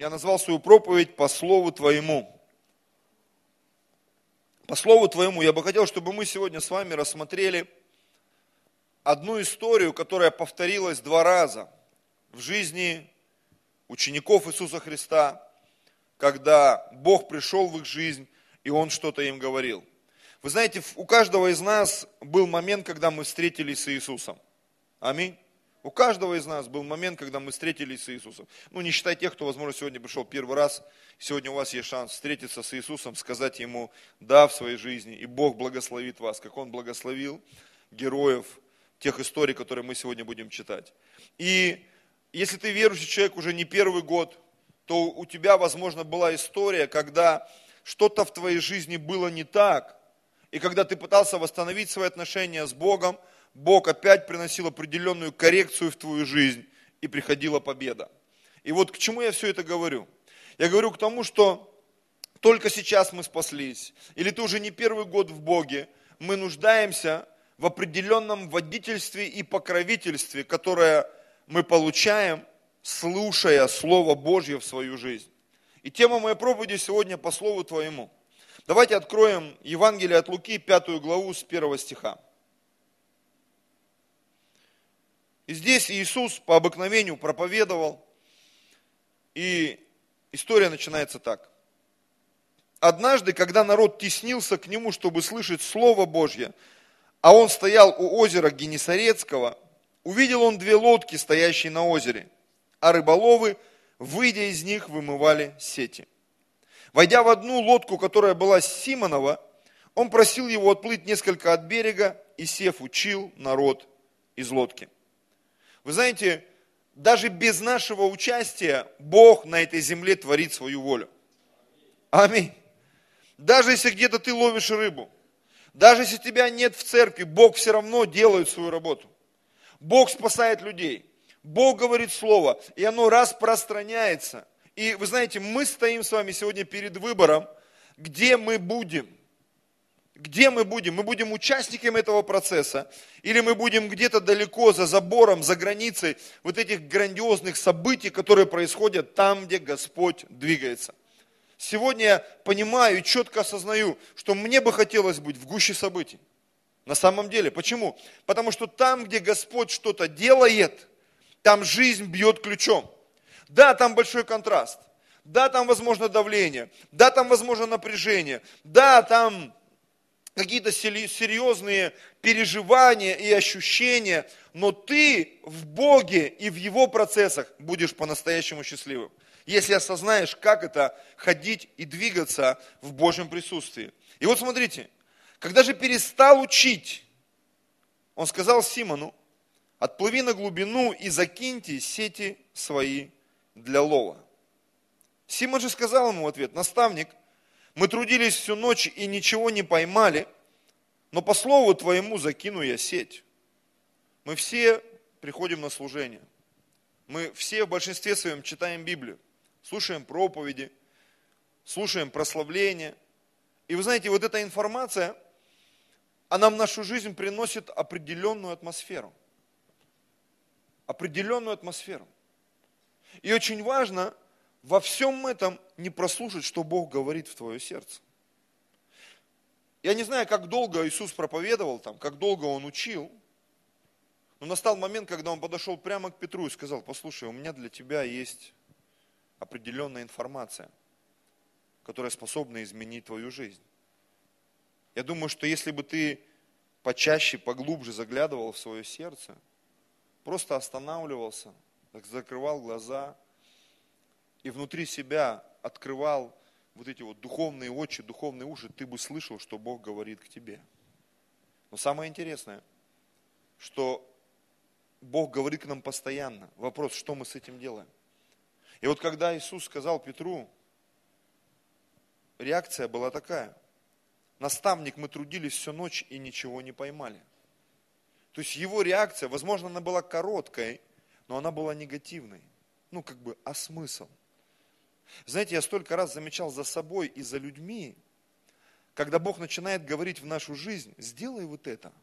Я назвал свою проповедь «По слову твоему». По слову твоему я бы хотел, чтобы мы сегодня с вами рассмотрели одну историю, которая повторилась два раза в жизни учеников Иисуса Христа, когда Бог пришел в их жизнь, и Он что-то им говорил. Вы знаете, у каждого из нас был момент, когда мы встретились с Иисусом. Аминь. У каждого из нас был момент, когда мы встретились с Иисусом. Ну, не считай тех, кто, возможно, сегодня пришел первый раз. Сегодня у вас есть шанс встретиться с Иисусом, сказать Ему «да» в своей жизни. И Бог благословит вас, как Он благословил героев тех историй, которые мы сегодня будем читать. И если ты верующий человек уже не первый год, то у тебя, возможно, была история, когда что-то в твоей жизни было не так. И когда ты пытался восстановить свои отношения с Богом, Бог опять приносил определенную коррекцию в твою жизнь, и приходила победа. И вот к чему я все это говорю? Я говорю к тому, что только сейчас мы спаслись, или ты уже не первый год в Боге, мы нуждаемся в определенном водительстве и покровительстве, которое мы получаем, слушая Слово Божье в свою жизнь. И тема моей проповеди сегодня «По слову твоему». Давайте откроем Евангелие от Луки, 5 главу, с 1 стиха. И здесь Иисус по обыкновению проповедовал, и история начинается так. Однажды, когда народ теснился к Нему, чтобы слышать Слово Божье, а Он стоял у озера Генесарецкого, увидел Он две лодки, стоящие на озере, а рыболовы, выйдя из них, вымывали сети. Войдя в одну лодку, которая была Симонова, Он просил его отплыть несколько от берега, и сев, учил народ из лодки. Вы знаете, даже без нашего участия Бог на этой земле творит свою волю. Аминь. Даже если где-то ты ловишь рыбу, даже если тебя нет в церкви, Бог все равно делает свою работу. Бог спасает людей. Бог говорит слово, и оно распространяется. И вы знаете, мы стоим с вами сегодня перед выбором, где мы будем. Где мы будем? Мы будем участниками этого процесса, или мы будем где-то далеко, за забором, за границей вот этих грандиозных событий, которые происходят там, где Господь двигается. Сегодня я понимаю и четко осознаю, что мне бы хотелось быть в гуще событий. На самом деле. Почему? Потому что там, где Господь что-то делает, там жизнь бьет ключом. Да, там большой контраст. Да, там возможно давление. Да, там возможно напряжение. Да, там какие-то серьезные переживания и ощущения, но ты в Боге и в Его процессах будешь по-настоящему счастливым, если осознаешь, как это ходить и двигаться в Божьем присутствии. И вот смотрите, когда же перестал учить, Он сказал Симону: «Отплыви на глубину и закиньте сети свои для лова». Симон же сказал ему в ответ: «Наставник, мы трудились всю ночь и ничего не поймали, но по слову твоему закину я сеть». Мы все приходим на служение. Мы все в большинстве своем читаем Библию, слушаем проповеди, слушаем прославления. И вы знаете, вот эта информация, она в нашу жизнь приносит определенную атмосферу. Определенную атмосферу. И очень важно во всем этом не прослушать, что Бог говорит в твое сердце. Я не знаю, как долго Иисус проповедовал там, как долго Он учил, но настал момент, когда Он подошел прямо к Петру и сказал: «Послушай, у меня для тебя есть определенная информация, которая способна изменить твою жизнь». Я думаю, что если бы ты почаще, поглубже заглядывал в свое сердце, просто останавливался, закрывал глаза, и внутри себя открывал вот эти вот духовные очи, духовные уши, ты бы слышал, что Бог говорит к тебе. Но самое интересное, что Бог говорит к нам постоянно. Вопрос, что мы с этим делаем? И вот когда Иисус сказал Петру, реакция была такая: «Наставник, мы трудились всю ночь и ничего не поймали». То есть его реакция, возможно, она была короткой, но она была негативной. Ну, как бы, а смысл? Знаете, я столько раз замечал за собой и за людьми, когда Бог начинает говорить в нашу жизнь: сделай вот это,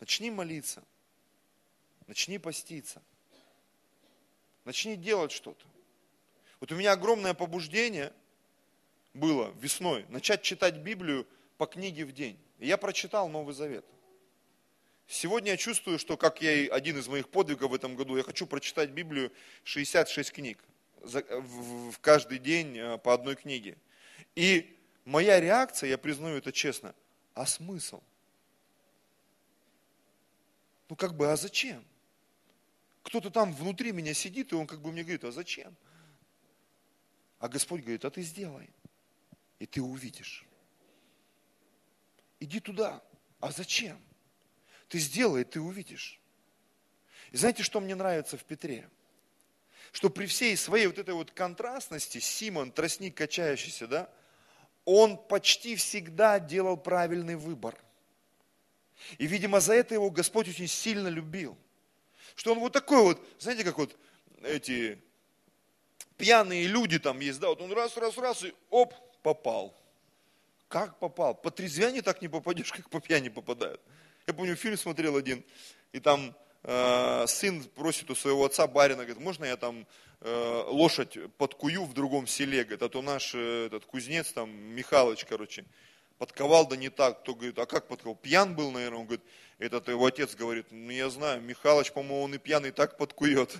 начни молиться, начни поститься, начни делать что-то. Вот у меня огромное побуждение было весной начать читать Библию по книге в день. И я прочитал Новый Завет. Сегодня я чувствую, что, как я и один из моих подвигов в этом году, я хочу прочитать Библию 66 книг, в каждый день по одной книге. И моя реакция, я признаю это честно, а смысл? Ну как бы, а зачем? Кто-то там внутри меня сидит, и он как бы мне говорит, а зачем? А Господь говорит, а ты сделай, и ты увидишь. Иди туда, а зачем? Ты сделай, ты увидишь. И знаете, что мне нравится в Петре? Что при всей своей вот этой вот контрастности, Симон, тростник качающийся, да, он почти всегда делал правильный выбор. И, видимо, за это его Господь очень сильно любил. Что он вот такой вот, знаете, как вот эти пьяные люди там есть, да, вот он раз, и оп, попал. Как попал? По трезвяне так не попадешь, как по пьяни попадают. Я помню, фильм смотрел один, и там сын просит у своего отца барина, говорит, можно я там лошадь подкую в другом селе, говорит, а то наш этот кузнец, там, Михалыч, короче, подковал, да не так. Кто говорит, а как подковал? Пьян был, наверное, он говорит, этот его отец говорит, ну я знаю, Михалыч, по-моему, он и пьяный так подкует.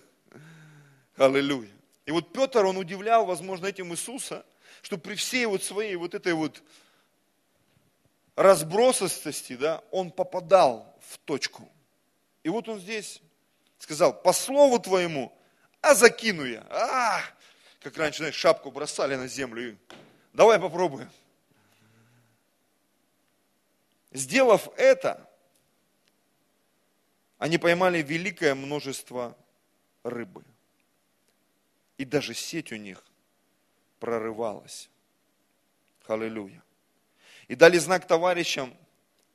Аллилуйя. И вот Петр, он удивлял, возможно, этим Иисуса, что при всей вот своей вот этой вот разбросостости, да, он попадал в точку. И вот он здесь сказал, по слову твоему, а закину я. Как раньше, знаешь, шапку бросали на землю. И, давай попробуем. Сделав это, они поймали великое множество рыбы. И даже сеть у них прорывалась. Аллилуйя. И дали знак товарищам,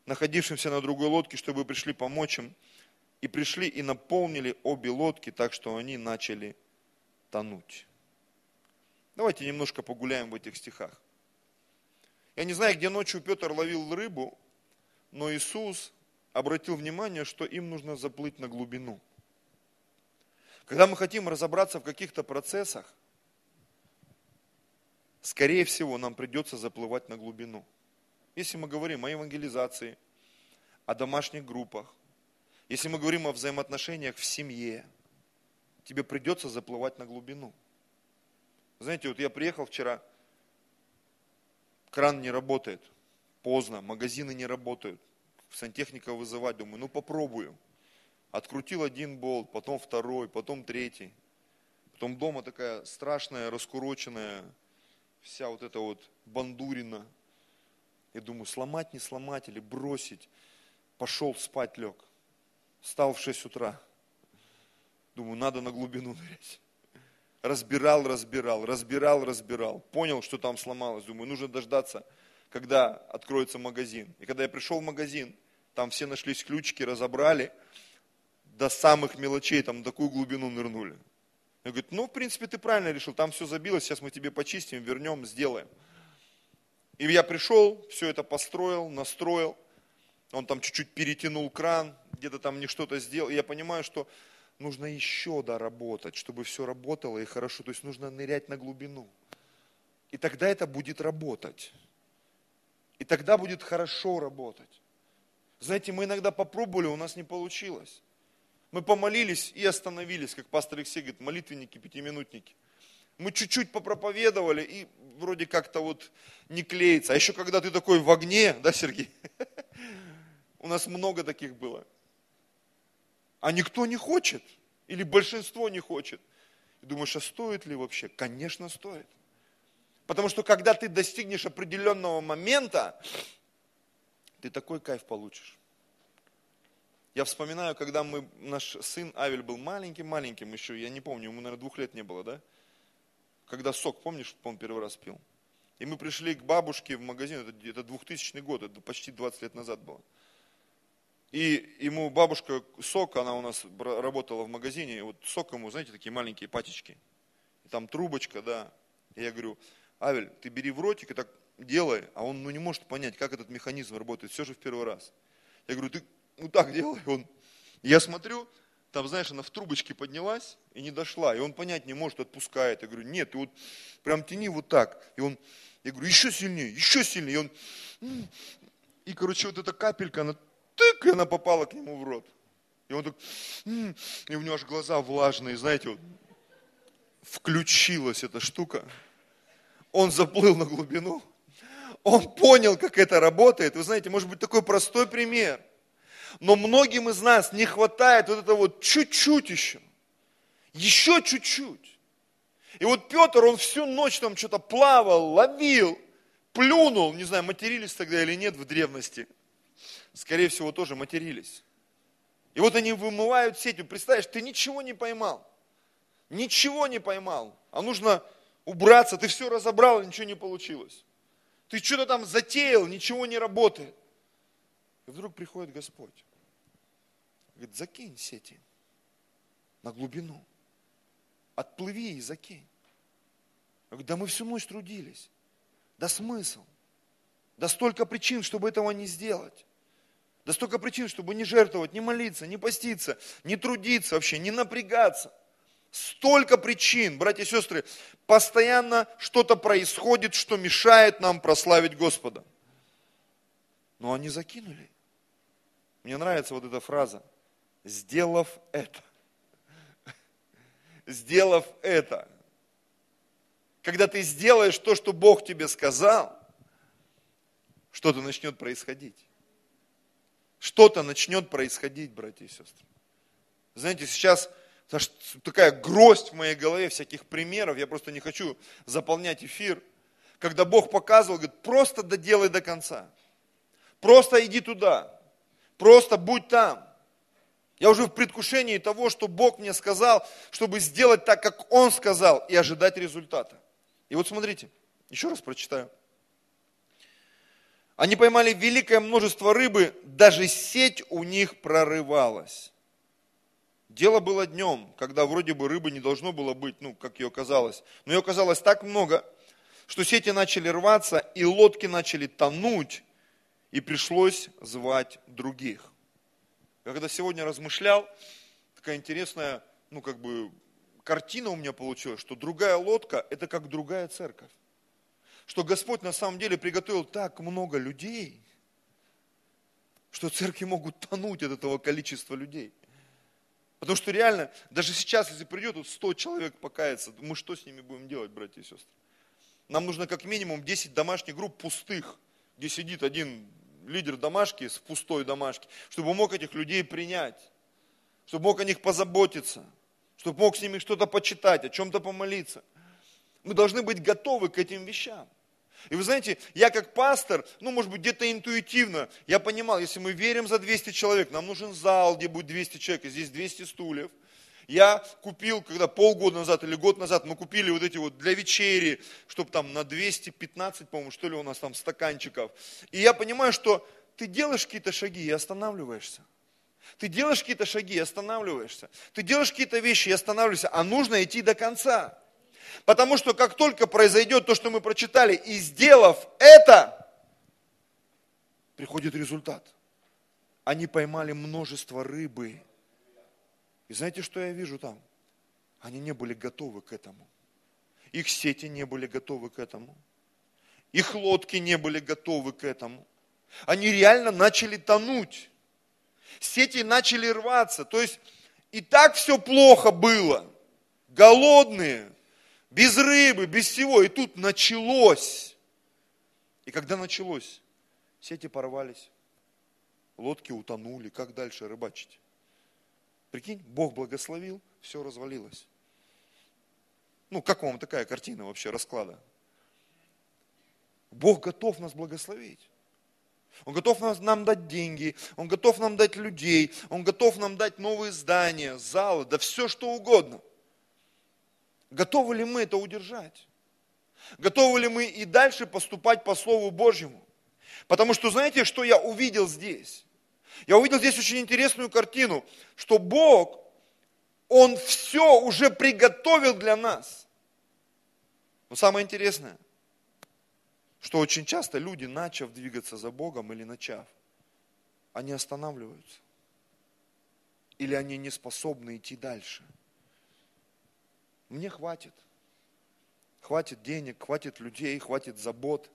находившимся на другой лодке, чтобы пришли помочь им. И пришли и наполнили обе лодки, так что они начали тонуть. Давайте немножко погуляем в этих стихах. Я не знаю, где ночью Петр ловил рыбу, но Иисус обратил внимание, что им нужно заплыть на глубину. Когда мы хотим разобраться в каких-то процессах, скорее всего, нам придется заплывать на глубину. Если мы говорим о евангелизации, о домашних группах, если мы говорим о взаимоотношениях в семье, тебе придется заплывать на глубину. Знаете, вот я приехал вчера, кран не работает, поздно, магазины не работают, сантехника вызывать, думаю, ну попробую. Открутил один болт, потом второй, потом третий. Потом дома такая страшная, раскуроченная, вся вот эта вот бандурина. Я думаю, сломать, не сломать или бросить. Пошел спать, лег. Встал в 6 утра. Думаю, надо на глубину нырять. Разбирал. Понял, что там сломалось. Думаю, нужно дождаться, когда откроется магазин. И когда я пришел в магазин, там все нашлись ключики, разобрали. До самых мелочей, там такую глубину нырнули. Я говорю, ну, в принципе, ты правильно решил. Там все забилось, сейчас мы тебе почистим, вернем, сделаем. И я пришел, все это построил, настроил. Он там чуть-чуть перетянул кран, где-то там не что-то сделал. И я понимаю, что нужно еще доработать, чтобы все работало и хорошо. То есть нужно нырять на глубину. И тогда это будет работать. И тогда будет хорошо работать. Знаете, мы иногда попробовали, у нас не получилось. Мы помолились и остановились, как пастор Алексей говорит, молитвенники, пятиминутники. Мы чуть-чуть попроповедовали, и вроде как-то вот не клеится. А еще когда ты такой в огне, да, Сергей? У нас много таких было. А никто не хочет. Или большинство не хочет. И думаешь, а стоит ли вообще? Конечно, стоит. Потому что когда ты достигнешь определенного момента, ты такой кайф получишь. Я вспоминаю, когда наш сын Авель был маленьким еще, я не помню, ему, наверное, 2 лет не было, да? Когда сок, помнишь, по-моему, первый раз пил? И мы пришли к бабушке в магазин, это 2000 год, это почти 20 лет назад было. И ему бабушка сок, она у нас работала в магазине, и вот сок ему, знаете, такие маленькие пачечки. И там трубочка, да. И я говорю, Авель, ты бери в ротик и так делай. А он не может понять, как этот механизм работает, все же в первый раз. Я говорю, ты вот так делай. Он, я смотрю, там, знаешь, она в трубочке поднялась и не дошла. И он понять не может, отпускает. Я говорю, нет, ты вот прям тяни вот так. И он, я говорю, еще сильнее, еще сильнее. И он, и, короче, вот эта капелька, она тык, и она попала к нему в рот. И он так, и у него аж глаза влажные, знаете, вот включилась эта штука. Он заплыл на глубину. Он понял, как это работает. Вы знаете, может быть, такой простой пример. Но многим из нас не хватает вот этого вот чуть-чуть еще. Еще чуть-чуть. И вот Петр, он всю ночь там что-то плавал, ловил, плюнул. Не знаю, матерились тогда или нет в древности. Скорее всего, тоже матерились. И вот они вымывают сетью. Представляешь, ты ничего не поймал. Ничего не поймал. А нужно убраться. Ты все разобрал, ничего не получилось. Ты что-то там затеял, ничего не работает. И вдруг приходит Господь. Говорит, закинь сети на глубину. Отплыви и закинь. Говорит, да мы всю ночь трудились. Да смысл. Да столько причин, чтобы этого не сделать. Да столько причин, чтобы не жертвовать, не молиться, не поститься, не трудиться вообще, не напрягаться. Столько причин, братья и сестры, постоянно что-то происходит, что мешает нам прославить Господа. Но они закинули. Мне нравится вот эта фраза. Сделав это. Сделав это. Когда ты сделаешь то, что Бог тебе сказал, что-то начнет происходить. Что-то начнет происходить, братья и сестры. Знаете, сейчас такая гроздь в моей голове всяких примеров, я просто не хочу заполнять эфир. Когда Бог показывал, говорит, просто доделай до конца. Просто иди туда. Просто будь там. Я уже в предвкушении того, что Бог мне сказал, чтобы сделать так, как Он сказал, и ожидать результата. И вот смотрите, еще раз прочитаю. Они поймали великое множество рыбы, даже сеть у них прорывалась. Дело было днем, когда вроде бы рыбы не должно было быть, ну, как ее казалось. Но ее казалось так много, что сети начали рваться, и лодки начали тонуть, и пришлось звать других. Я когда сегодня размышлял, такая интересная, ну, как бы, картина у меня получилась, что другая лодка – это как другая церковь. Что Господь на самом деле приготовил так много людей, что церкви могут тонуть от этого количества людей. Потому что реально, даже сейчас, если придет вот 100 человек покаяться, мы что с ними будем делать, братья и сестры? Нам нужно как минимум 10 домашних групп пустых, где сидит один лидер домашки с пустой домашки, чтобы мог этих людей принять, чтобы мог о них позаботиться, чтобы мог с ними что-то почитать, о чем-то помолиться. Мы должны быть готовы к этим вещам. И вы знаете, я как пастор, ну, может быть, где-то интуитивно, я понимал, если мы верим за 200 человек, нам нужен зал, где будет 200 человек, и здесь 200 стульев. Я купил, когда полгода назад или год назад, мы купили вот эти вот для вечери, чтобы там на 215, по-моему, что ли у нас там стаканчиков. И я понимаю, что ты делаешь какие-то шаги и останавливаешься. Ты делаешь какие-то шаги и останавливаешься. Ты делаешь какие-то вещи и останавливаешься, а нужно идти до конца. Потому что как только произойдет то, что мы прочитали, и сделав это, приходит результат. Они поймали множество рыбы. И знаете, что я вижу там? Они не были готовы к этому. Их сети не были готовы к этому. Их лодки не были готовы к этому. Они реально начали тонуть. Сети начали рваться. То есть и так все плохо было. Голодные. Без рыбы, без всего. И тут началось. И когда началось, сети порвались, лодки утонули. Как дальше рыбачить? Прикинь, Бог благословил, все развалилось. Ну, как вам такая картина вообще расклада? Бог готов нас благословить. Он готов нам дать деньги, Он готов нам дать людей, Он готов нам дать новые здания, залы, да все что угодно. Готовы ли мы это удержать? Готовы ли мы и дальше поступать по Слову Божьему? Потому что, знаете, что я увидел здесь? Я увидел здесь очень интересную картину, что Бог, Он все уже приготовил для нас. Но самое интересное, что очень часто люди, начав двигаться за Богом или начав, они останавливаются. или они не способны идти дальше. Мне хватит. Хватит денег, хватит людей, хватит забот.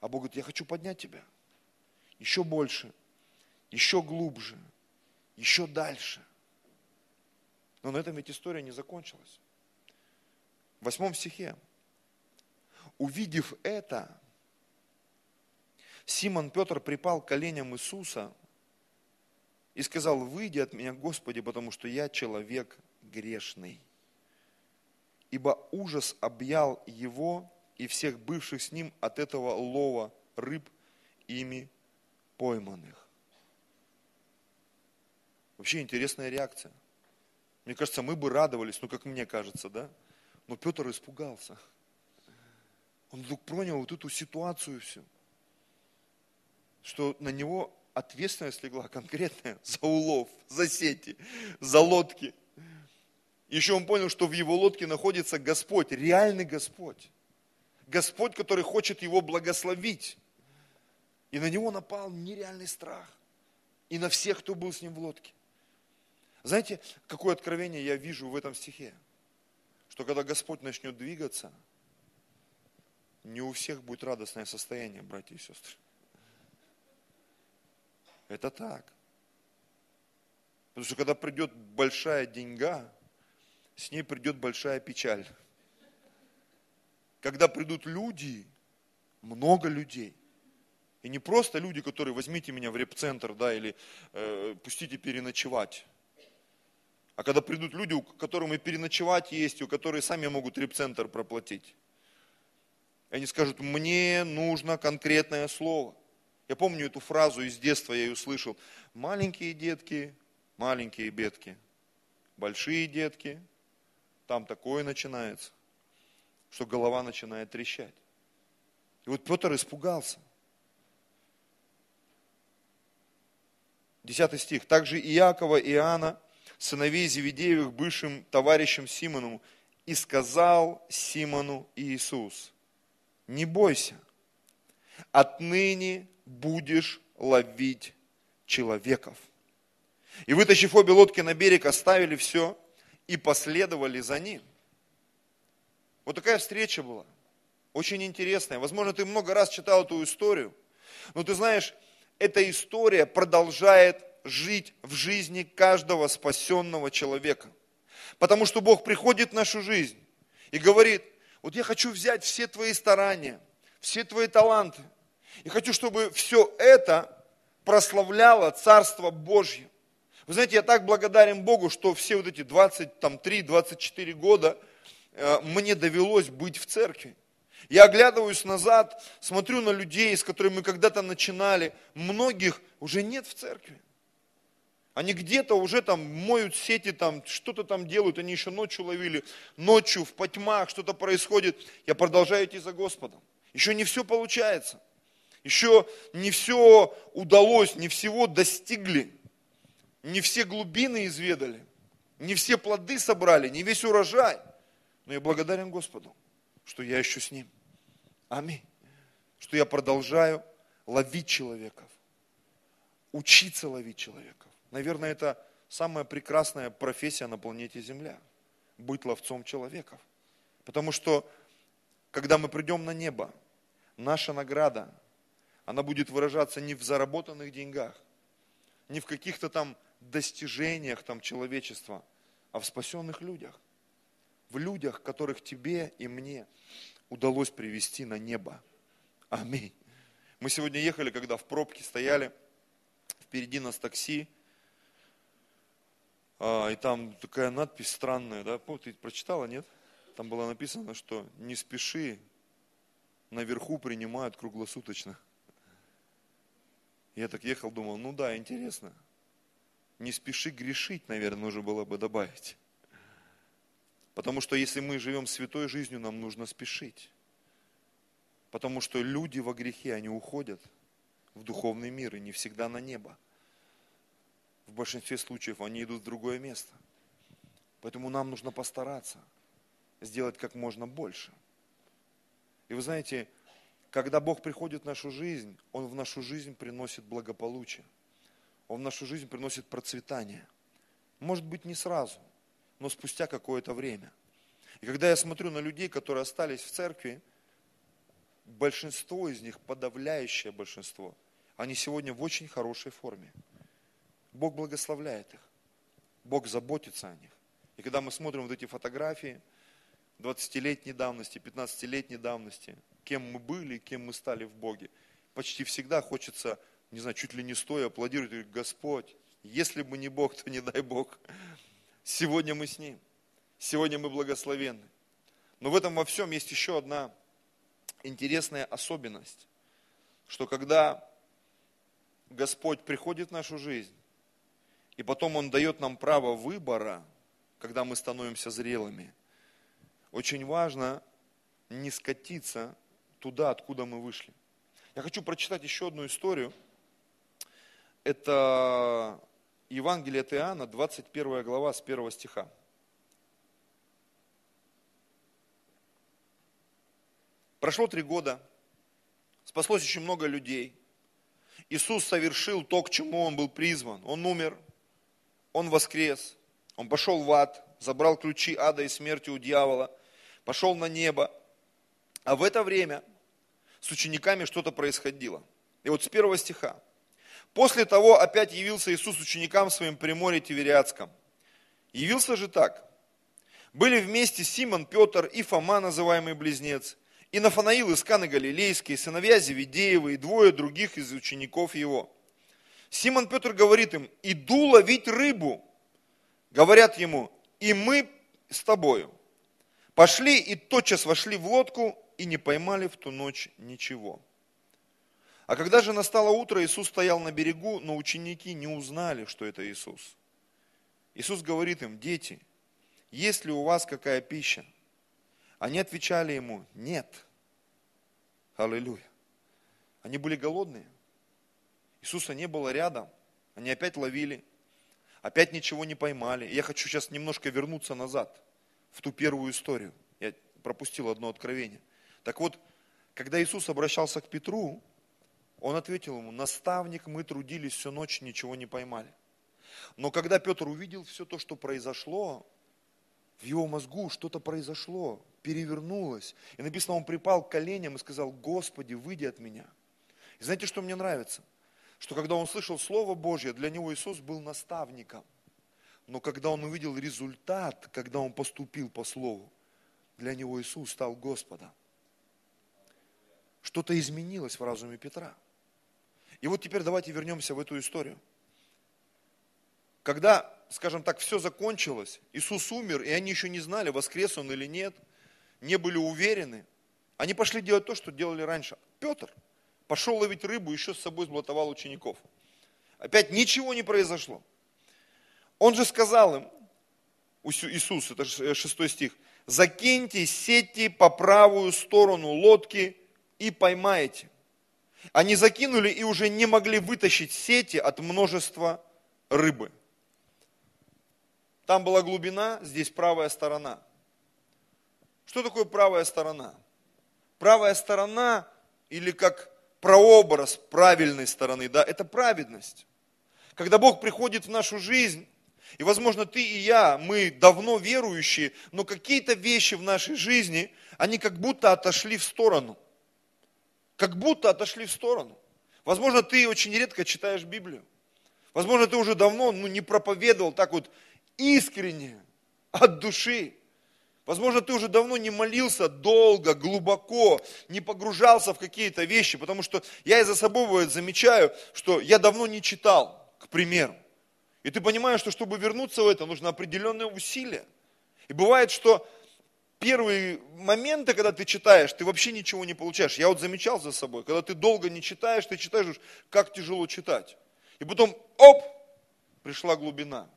А Бог говорит, я хочу поднять тебя. Еще больше, еще глубже, еще дальше. Но на этом ведь история не закончилась. В 8 стихе. Увидев это, Симон Петр припал к коленям Иисуса и сказал, выйди от меня, Господи, потому что я человек грешный. Ибо ужас объял его и всех бывших с ним от этого лова рыб ими пойманных. Вообще интересная реакция. Мне кажется, мы бы радовались, ну, как мне кажется, да? Но Петр испугался. Он вдруг понял вот эту ситуацию всю, что на него ответственность легла конкретная за улов, за сети, за лодки. Еще он понял, что в его лодке находится Господь, реальный Господь. Господь, который хочет его благословить. И на него напал нереальный страх. И на всех, кто был с ним в лодке. Знаете, какое откровение я вижу в этом стихе? Что когда Господь начнет двигаться, не у всех будет радостное состояние, братья и сестры. Это так. Потому что когда придет большая деньга, с ней придет большая печаль. Когда придут люди, много людей. И не просто люди, которые возьмите меня в репцентр, да, или пустите переночевать. А когда придут люди, у которых и переночевать есть, у которых сами могут репцентр проплатить. И они скажут, мне нужно конкретное слово. Я помню эту фразу из детства, я ее услышал. Маленькие детки, маленькие бедки. Большие детки, там такое начинается, что голова начинает трещать. И вот Петр испугался. 10 стих. Также и Иакова, и Иоанна, сыновей Зеведеевых, бывшим товарищем Симону, и сказал Симону Иисус, не бойся, отныне будешь ловить человеков. И, вытащив обе лодки на берег, оставили все и последовали за ним. Вот такая встреча была, очень интересная. Возможно, ты много раз читал эту историю, но ты знаешь, эта история продолжает жить в жизни каждого спасенного человека. Потому что Бог приходит в нашу жизнь и говорит, вот я хочу взять все твои старания, все твои таланты. И хочу, чтобы все это прославляло Царство Божье. Вы знаете, я так благодарен Богу, что все вот эти 23-24 года мне довелось быть в церкви. Я оглядываюсь назад, смотрю на людей, с которыми мы когда-то начинали. Многих уже нет в церкви. Они где-то уже там моют сети, там что-то там делают. Они еще ночью ловили, ночью в потьмах что-то происходит. Я продолжаю идти за Господом. Еще не все получается. Еще не все удалось, не всего достигли. Не все глубины изведали, не все плоды собрали, не весь урожай. Но я благодарен Господу, что я еще с Ним. Аминь. Что я продолжаю ловить человеков, учиться ловить человеков. Наверное, это самая прекрасная профессия на планете Земля. Быть ловцом человеков. Потому что, когда мы придем на небо, наша награда, она будет выражаться не в заработанных деньгах, не в каких-то там достижениях там, человечества, а в спасенных людях. В людях, которых тебе и мне удалось привести на небо. Аминь. Мы сегодня ехали, когда в пробке стояли, впереди нас такси, и там такая надпись странная, да? Ты прочитала, нет? Там было написано, что не спеши, наверху принимают круглосуточно. Я так ехал, думал, ну да, интересно. Не спеши грешить, наверное, нужно было бы добавить. Потому что если мы живем святой жизнью, нам нужно спешить. Потому что люди во грехе, они уходят в духовный мир и не всегда на небо. В большинстве случаев они идут в другое место. Поэтому нам нужно постараться сделать как можно больше. И вы знаете, когда Бог приходит в нашу жизнь, Он в нашу жизнь приносит благополучие. Он в нашу жизнь приносит процветание. Может быть, не сразу, но спустя какое-то время. И когда я смотрю на людей, которые остались в церкви, большинство из них, подавляющее большинство, они сегодня в очень хорошей форме. Бог благословляет их. Бог заботится о них. И когда мы смотрим вот эти фотографии 20-летней давности, 15-летней давности, кем мы были, кем мы стали в Боге, почти всегда хочется, не знаю, чуть ли не стоя аплодировать, говорить: Господь, если бы не Бог, то не дай Бог. Сегодня мы с Ним. Сегодня мы благословенны. Но в этом во всем есть еще одна интересная особенность, что когда Господь приходит в нашу жизнь, и потом Он дает нам право выбора, когда мы становимся зрелыми, очень важно не скатиться туда, откуда мы вышли. Я хочу прочитать еще одну историю. Это Евангелие от Иоанна, 21 глава, с 1 стиха. Прошло 3 года, спаслось очень много людей. Иисус совершил то, к чему Он был призван. Он умер, Он воскрес, Он пошел в ад, забрал ключи ада и смерти у дьявола, пошел на небо. А в это время с учениками что-то происходило. И вот с 1 стиха. «После того опять явился Иисус ученикам своим при море Тивериадском. Явился же так. Были вместе Симон Петр и Фома, называемый Близнец, и Нафанаил из Каны Галилейской, сыновья Зеведеева и 2 других из учеников его. Симон Петр говорит им: иду ловить рыбу. Говорят ему: и мы с тобою. Пошли, и тотчас вошли в лодку, и не поймали в ту ночь ничего. А когда же настало утро, Иисус стоял на берегу, но ученики не узнали, что это Иисус. Иисус говорит им: дети, есть ли у вас какая пища? Они отвечали ему: нет. Аллилуйя. Они были голодные. Иисуса не было рядом. Они опять ловили. Опять ничего не поймали. Я хочу сейчас немножко вернуться назад, в ту первую историю. Я пропустил одно откровение. Так вот, когда Иисус обращался к Петру, Он ответил ему: наставник, мы трудились всю ночь, ничего не поймали. Но когда Петр увидел все то, что произошло, в его мозгу что-то произошло, перевернулось. И написано, он припал к коленям и сказал: Господи, выйди от меня. И знаете, что мне нравится? Что когда он слышал Слово Божье, для него Иисус был наставником. Но когда он увидел результат, когда он поступил по Слову, для него Иисус стал Господом. Что-то изменилось в разуме Петра. И вот теперь давайте вернемся в эту историю. Когда, скажем так, все закончилось, Иисус умер, и они еще не знали, воскрес Он или нет, не были уверены. Они пошли делать то, что делали раньше. Петр пошел ловить рыбу, еще с собой сблатовал учеников. Опять ничего не произошло. Он же сказал им, Иисус, это 6 стих, «Закиньте сети по правую сторону лодки и поймаете». Они закинули и уже не могли вытащить сети от множества рыбы. Там была глубина, здесь правая сторона. Что такое правая сторона? Правая сторона, или как прообраз правильной стороны, да, это праведность. Когда Бог приходит в нашу жизнь, и, возможно, ты и я, мы давно верующие, но какие-то вещи в нашей жизни, они как будто отошли в сторону. Как будто отошли в сторону. Возможно, ты очень редко читаешь Библию. Возможно, ты уже давно не проповедовал так вот искренне, от души. Возможно, ты уже давно не молился долго, глубоко, не погружался в какие-то вещи, потому что я и за собой замечаю, что я давно не читал, к примеру. И ты понимаешь, что чтобы вернуться в это, нужно определенное усилие. И бывает, что первые моменты, когда ты читаешь, ты вообще ничего не получаешь. Я вот замечал за собой, когда ты долго не читаешь, ты читаешь, как тяжело читать. И потом, оп, пришла глубина.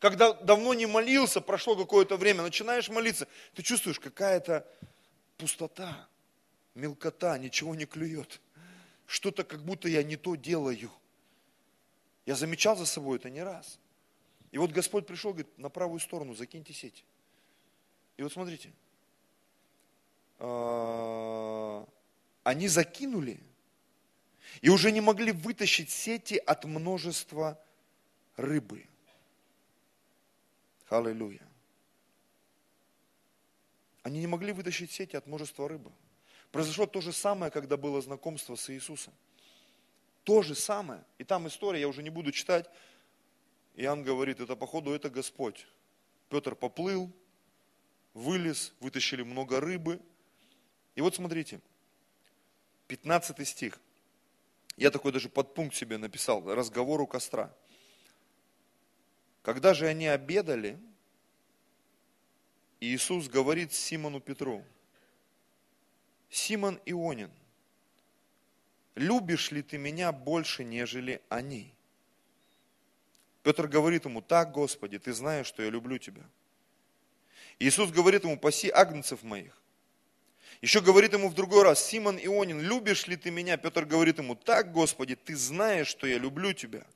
Когда давно не молился, прошло какое-то время, начинаешь молиться, ты чувствуешь, какая-то пустота, мелкота, ничего не клюет. Что-то, как будто я не то делаю. Я замечал за собой это не раз. И вот Господь пришел, говорит: на правую сторону закиньте сеть. И вот смотрите, они закинули, и уже не могли вытащить сети от множества рыбы. Аллилуйя. Они не могли вытащить сети от множества рыбы. Произошло то же самое, когда было знакомство с Иисусом. То же самое. И там история, я уже не буду читать. Иоанн говорит, это походу это Господь. Петр поплыл, вылез, вытащили много рыбы. И вот смотрите, 15 стих. Я такой даже подпункт себе написал, разговор у костра. Когда же они обедали, Иисус говорит Симону Петру, Симон Ионин, любишь ли ты меня больше, нежели они? Петр говорит ему, так, Господи, ты знаешь, что я люблю тебя. Иисус говорит ему, паси агнцев моих. Еще говорит ему в другой раз, Симон Ионин, любишь ли ты меня? Петр говорит ему, так, Господи, ты знаешь, что я люблю тебя.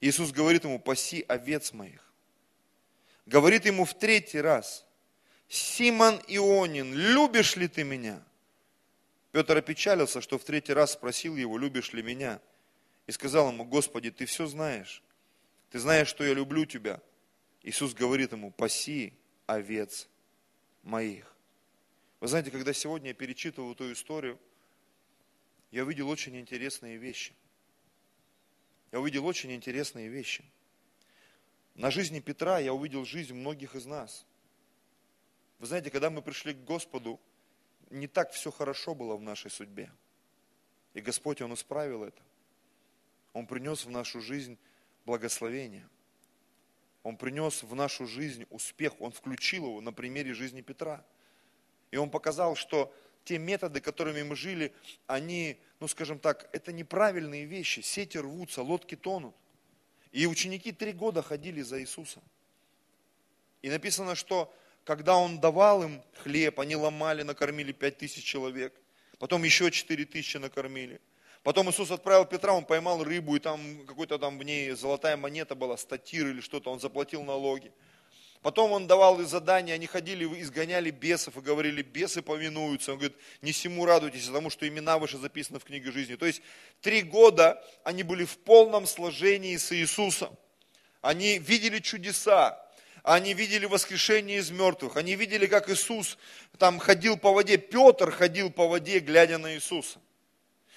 Иисус говорит ему, паси овец моих. Говорит ему в третий раз, Симон Ионин, любишь ли ты меня? Петр опечалился, что в третий раз спросил его, любишь ли меня? И сказал ему, Господи, ты все знаешь. Ты знаешь, что я люблю тебя. Иисус говорит ему, паси овец моих. Вы знаете, когда сегодня я перечитывал эту историю, я увидел очень интересные вещи. На жизни Петра я увидел жизнь многих из нас. Вы знаете, когда мы пришли к Господу, не так все хорошо было в нашей судьбе. И Господь, Он исправил это. Он принес в нашу жизнь благословение. Он принес в нашу жизнь успех. Он включил его на примере жизни Петра. И он показал, что те методы, которыми мы жили, они, это неправильные вещи. Сети рвутся, лодки тонут. И ученики 3 года ходили за Иисусом. И написано, что когда Он давал им хлеб, они ломали, накормили 5000 человек. Потом еще 4000 накормили. Потом Иисус отправил Петра, он поймал рыбу, и там какой-то там в ней золотая монета была, статир или что-то, он заплатил налоги. Потом он давал задания, они ходили, изгоняли бесов и говорили, бесы повинуются. Он говорит, не сему радуйтесь, потому что имена ваши записаны в книге жизни. То есть 3 года они были в полном сложении с Иисусом. Они видели чудеса. Они видели воскрешение из мертвых. Они видели, как Иисус там ходил по воде. Петр ходил по воде, глядя на Иисуса.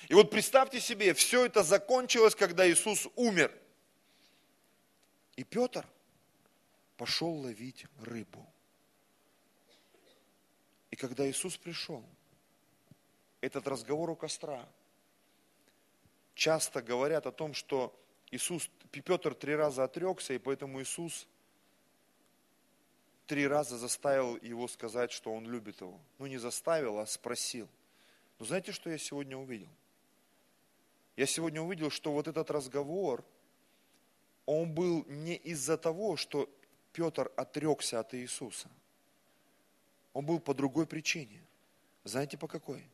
И вот представьте себе, все это закончилось, когда Иисус умер. И Петр пошел ловить рыбу. И когда Иисус пришел, этот разговор у костра, часто говорят о том, что Петр 3 раза отрекся, и поэтому Иисус 3 раза заставил его сказать, что он любит его. Не заставил, а спросил. Но знаете, что я сегодня увидел? Я сегодня увидел, что вот этот разговор, он был не из-за того, что Петр отрекся от Иисуса. Он был по другой причине. Знаете, по какой?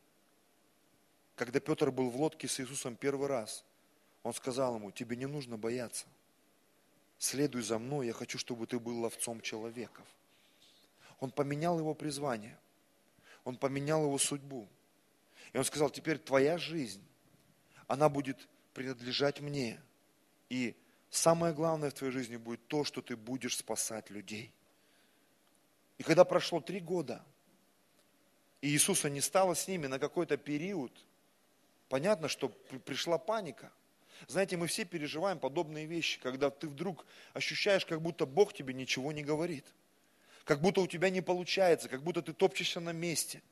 Когда Петр был в лодке с Иисусом 1 раз, он сказал ему, тебе не нужно бояться. Следуй за мной, я хочу, чтобы ты был ловцом человеков. Он поменял его призвание. Он поменял его судьбу. И он сказал, теперь твоя жизнь, она будет принадлежать мне. И самое главное в твоей жизни будет то, что ты будешь спасать людей. И когда прошло 3 года, и Иисуса не стало с ними на какой-то период, понятно, что пришла паника. Знаете, мы все переживаем подобные вещи, когда ты вдруг ощущаешь, как будто Бог тебе ничего не говорит. Как будто у тебя не получается, как будто ты топчешься на месте.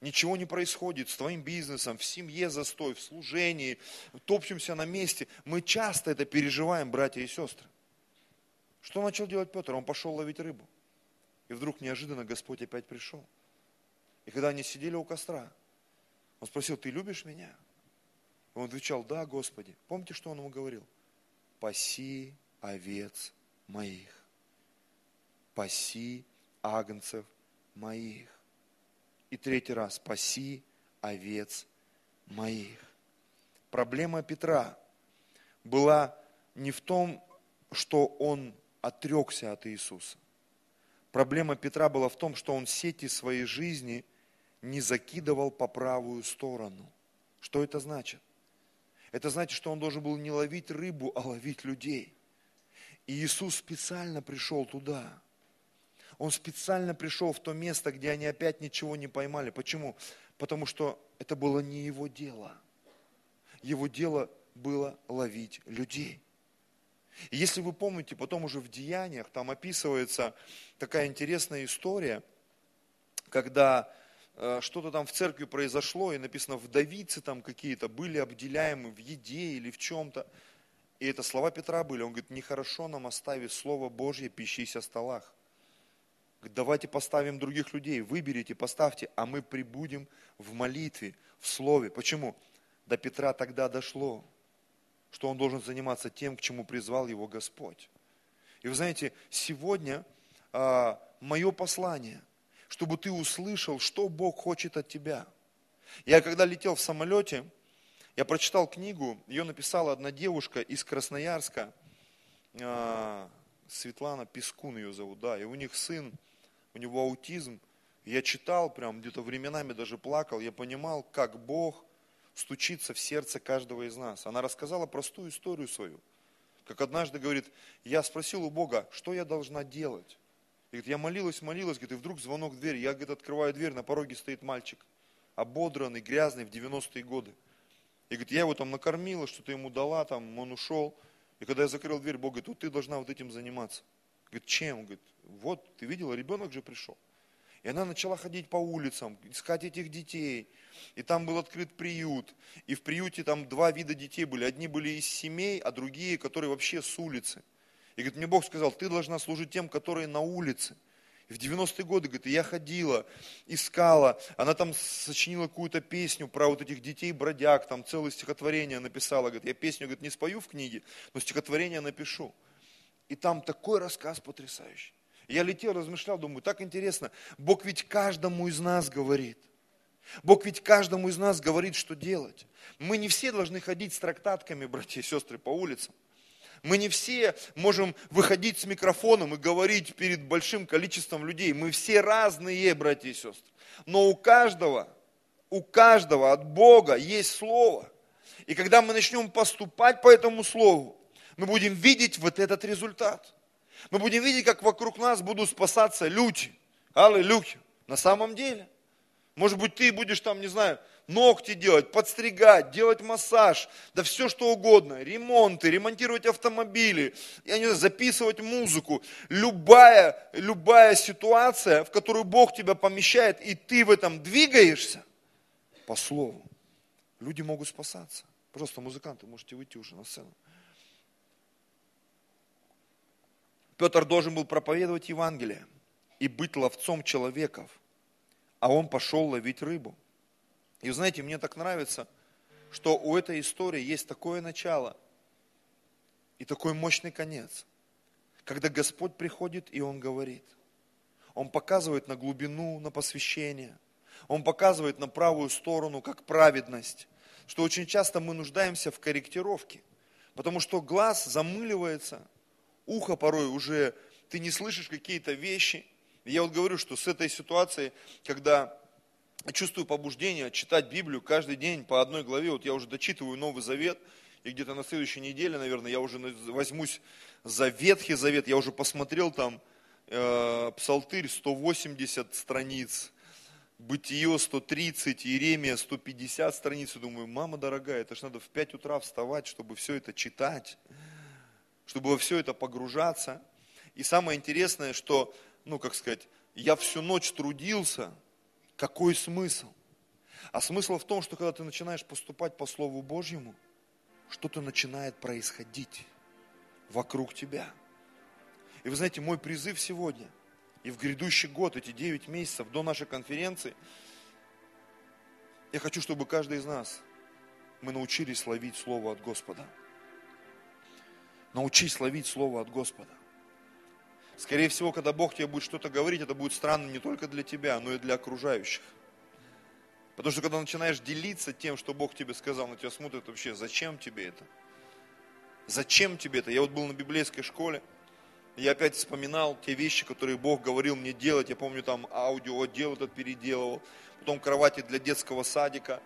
Ничего не происходит с твоим бизнесом, в семье застой, в служении, топчемся на месте. Мы часто это переживаем, братья и сестры. Что начал делать Петр? Он пошел ловить рыбу. И вдруг неожиданно Господь опять пришел. И когда они сидели у костра, он спросил, ты любишь меня? И он отвечал, да, Господи. Помните, что он ему говорил? Паси овец моих, паси агнцев моих. И 3-й раз, паси овец моих. Проблема Петра была не в том, что он отрекся от Иисуса. Проблема Петра была в том, что он сети своей жизни не закидывал по правую сторону. Что это значит? Это значит, что он должен был не ловить рыбу, а ловить людей. И Иисус специально пришел туда. Он специально пришел в то место, где они опять ничего не поймали. Почему? Потому что это было не его дело. Его дело было ловить людей. И если вы помните, потом уже в Деяниях там описывается такая интересная история, когда что-то там в церкви произошло, и написано, вдовицы там какие-то были обделяемы в еде или в чем-то. И это слова Петра были. Он говорит, нехорошо нам оставить Слово Божье, пищись о столах. Говорит, давайте поставим других людей, выберите, поставьте, а мы прибудем в молитве, в слове. Почему? До Петра тогда дошло, что он должен заниматься тем, к чему призвал его Господь. И вы знаете, сегодня мое послание, чтобы ты услышал, что Бог хочет от тебя. Я когда летел в самолете, я прочитал книгу, ее написала одна девушка из Красноярска, Светлана Пискун ее зовут, да, и у них сын, у него аутизм. Я читал прям, где-то временами даже плакал, я понимал, как Бог стучится в сердце каждого из нас. Она рассказала простую историю свою. Как однажды, говорит, я спросил у Бога, что я должна делать? И говорит, я молилась, говорит, и вдруг звонок в дверь. Я, говорит, открываю дверь, на пороге стоит мальчик, ободранный, грязный, в 90-е годы. И говорит, я его там накормила, что-то ему дала, там, он ушел. И когда я закрыл дверь, Бог говорит, вот ты должна вот этим заниматься. Говорит, чем? Говорит, вот, ты видела, ребенок же пришел. И она начала ходить по улицам, искать этих детей. И там был открыт приют. И в приюте там 2 вида детей были. Одни были из семей, а другие, которые вообще с улицы. И говорит, мне Бог сказал, ты должна служить тем, которые на улице. И в 90-е годы, говорит, я ходила, искала. Она там сочинила какую-то песню про вот этих детей-бродяг, там целое стихотворение написала. Говорит, я песню, говорит, не спою в книге, но стихотворение напишу. И там такой рассказ потрясающий. Я летел, размышлял, думаю, так интересно. Бог ведь каждому из нас говорит. Бог ведь каждому из нас говорит, что делать. Мы не все должны ходить с трактатками, братья и сестры, по улицам. Мы не все можем выходить с микрофоном и говорить перед большим количеством людей. Мы все разные, братья и сестры. Но у каждого от Бога есть слово. И когда мы начнем поступать по этому слову, мы будем видеть вот этот результат. Мы будем видеть, как вокруг нас будут спасаться люди. Аллилуйя. На самом деле. Может быть, ты будешь там, не знаю, ногти делать, подстригать, делать массаж, да все что угодно, ремонты, ремонтировать автомобили, я не знаю, записывать музыку. Любая ситуация, в которую Бог тебя помещает, и ты в этом двигаешься, по слову, люди могут спасаться. Пожалуйста, музыканты, можете выйти уже на сцену. Петр должен был проповедовать Евангелие и быть ловцом человеков, а он пошел ловить рыбу. И вы знаете, мне так нравится, что у этой истории есть такое начало и такой мощный конец, когда Господь приходит и Он говорит. Он показывает на глубину, на посвящение. Он показывает на правую сторону, как праведность, что очень часто мы нуждаемся в корректировке, потому что глаз замыливается, ухо порой уже, ты не слышишь какие-то вещи. И я вот говорю, что с этой ситуацией, когда чувствую побуждение читать Библию каждый день по одной главе, вот я уже дочитываю Новый Завет, и где-то на следующей неделе, наверное, я уже возьмусь за Ветхий Завет, я уже посмотрел там Псалтырь 180 страниц, Бытие 130, Иеремия 150 страниц, и думаю, мама дорогая, это ж надо в 5 утра вставать, чтобы все это читать, чтобы во все это погружаться. И самое интересное, что, я всю ночь трудился. Какой смысл? А смысл в том, что когда ты начинаешь поступать по Слову Божьему, что-то начинает происходить вокруг тебя. И вы знаете, мой призыв сегодня и в грядущий год, эти 9 месяцев до нашей конференции, я хочу, чтобы каждый из нас, мы научились ловить Слово от Господа. Научись ловить Слово от Господа. Скорее всего, когда Бог тебе будет что-то говорить, это будет странно не только для тебя, но и для окружающих. Потому что, когда начинаешь делиться тем, что Бог тебе сказал, на тебя смотрят вообще, зачем тебе это? Зачем тебе это? Я вот был на библейской школе, и я опять вспоминал те вещи, которые Бог говорил мне делать. Я помню, там аудиоотдел этот переделывал, потом кровати для детского садика.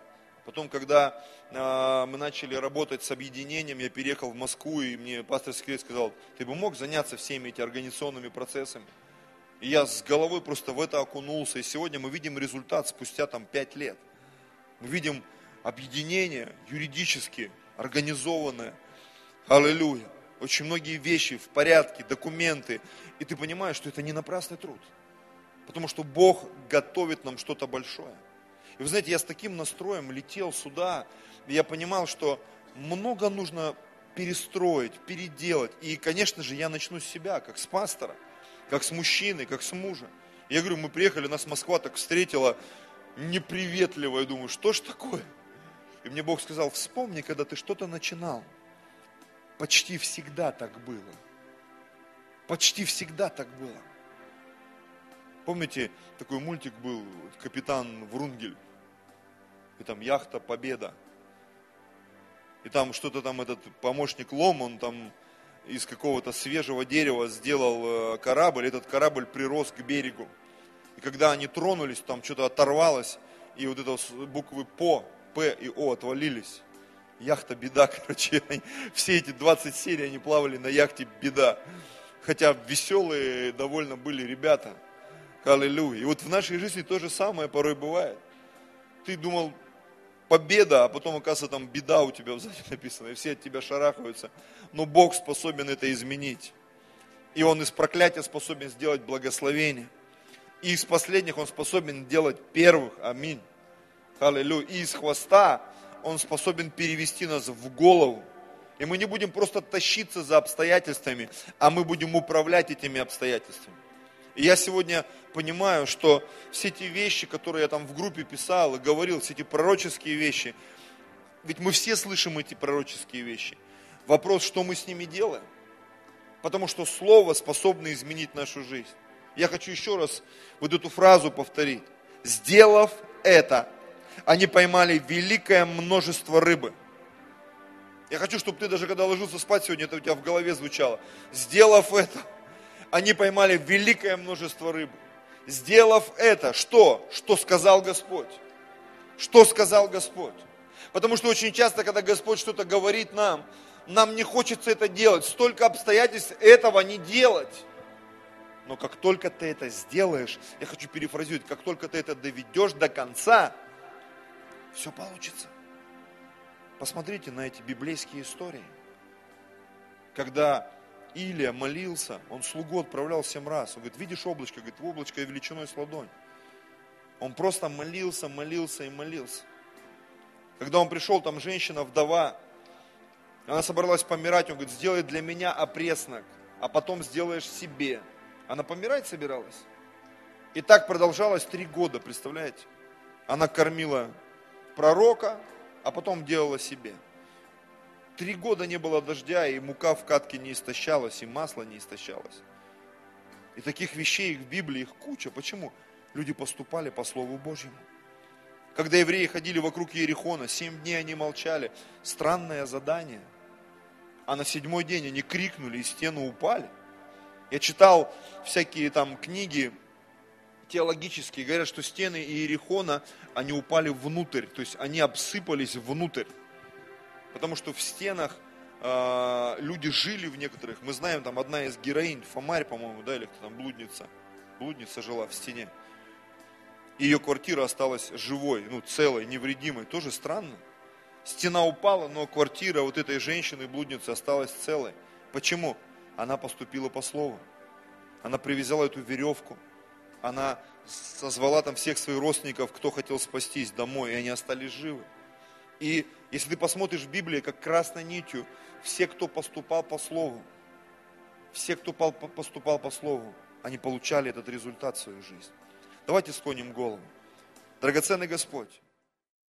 Потом, когда мы начали работать с объединением, я переехал в Москву, и мне пастор Сергей сказал: ты бы мог заняться всеми этими организационными процессами? И я с головой просто в это окунулся. И сегодня мы видим результат спустя там 5 лет. Мы видим объединение юридически организованное. Аллилуйя. Очень многие вещи в порядке, документы. И ты понимаешь, что это не напрасный труд. Потому что Бог готовит нам что-то большое. И вы знаете, я с таким настроем летел сюда. И я понимал, что много нужно перестроить, переделать. И, конечно же, я начну с себя, как с пастора, как с мужчины, как с мужа. Я говорю, мы приехали, нас Москва так встретила неприветливо. Я думаю, что ж такое? И мне Бог сказал: вспомни, когда ты что-то начинал. Почти всегда так было. Почти всегда так было. Помните, такой мультик был, «Капитан Врунгель», и там яхта «Победа», и там что-то там этот помощник Лом, он там из какого-то свежего дерева сделал корабль, этот корабль прирос к берегу, и когда они тронулись, там что-то оторвалось, и вот это буквы «По», «П» и «О» отвалились. Яхта «Беда», короче, все эти 20 серий они плавали на яхте «Беда», хотя веселые довольно были ребята. Аллилуйя. И вот в нашей жизни то же самое порой бывает. Ты думал, победа, а потом, оказывается, там беда у тебя сзади написана, и все от тебя шарахаются. Но Бог способен это изменить. И Он из проклятия способен сделать благословение. И из последних Он способен делать первых. Аминь. Аллилуйя. И из хвоста Он способен перевести нас в голову. И мы не будем просто тащиться за обстоятельствами, а мы будем управлять этими обстоятельствами. И я сегодня понимаю, что все те вещи, которые я там в группе писал и говорил, все эти пророческие вещи, ведь мы все слышим эти пророческие вещи. Вопрос, что мы с ними делаем? Потому что слово способно изменить нашу жизнь. Я хочу еще раз вот эту фразу повторить. «Сделав это, они поймали великое множество рыбы». Я хочу, чтобы ты даже когда ложился спать сегодня, это у тебя в голове звучало. «Сделав это». Они поймали великое множество рыб. Сделав это, что? Что сказал Господь? Что сказал Господь? Потому что очень часто, когда Господь что-то говорит нам не хочется это делать. Столько обстоятельств этого не делать. Но как только ты это сделаешь, я хочу перефразировать, как только ты это доведешь до конца, все получится. Посмотрите на эти библейские истории. Когда Илия молился, он слугу отправлял 7 раз. Он говорит: видишь облачко? Говорит, облачко величиной с ладонь. Он просто молился. Когда он пришел, там женщина-вдова, она собралась помирать, он говорит: сделай для меня опреснок, а потом сделаешь себе. Она помирать собиралась. И так продолжалось 3 года, представляете? Она кормила пророка, а потом делала себе. 3 года не было дождя, и мука в катке не истощалась, и масло не истощалось. И таких вещей в Библии их куча. Почему? Люди поступали по Слову Божьему. Когда евреи ходили вокруг Иерихона, 7 дней они молчали. Странное задание. А на 7-й день они крикнули, и стены упали. Я читал всякие там книги теологические, говорят, что стены Иерихона, они упали внутрь, то есть они обсыпались внутрь. Потому что в стенах люди жили в некоторых. Мы знаем, там одна из героинь, Фомарь, по-моему, да, или кто там, блудница. Блудница жила в стене. Ее квартира осталась живой, целой, невредимой. Тоже странно. Стена упала, но квартира вот этой женщины, блудницы, осталась целой. Почему? Она поступила по слову. Она привязала эту веревку. Она созвала там всех своих родственников, кто хотел спастись, домой, и они остались живы. И если ты посмотришь в Библии, как красной нитью, все, кто поступал по Слову, они получали этот результат в свою жизнь. Давайте склоним голову. Драгоценный Господь,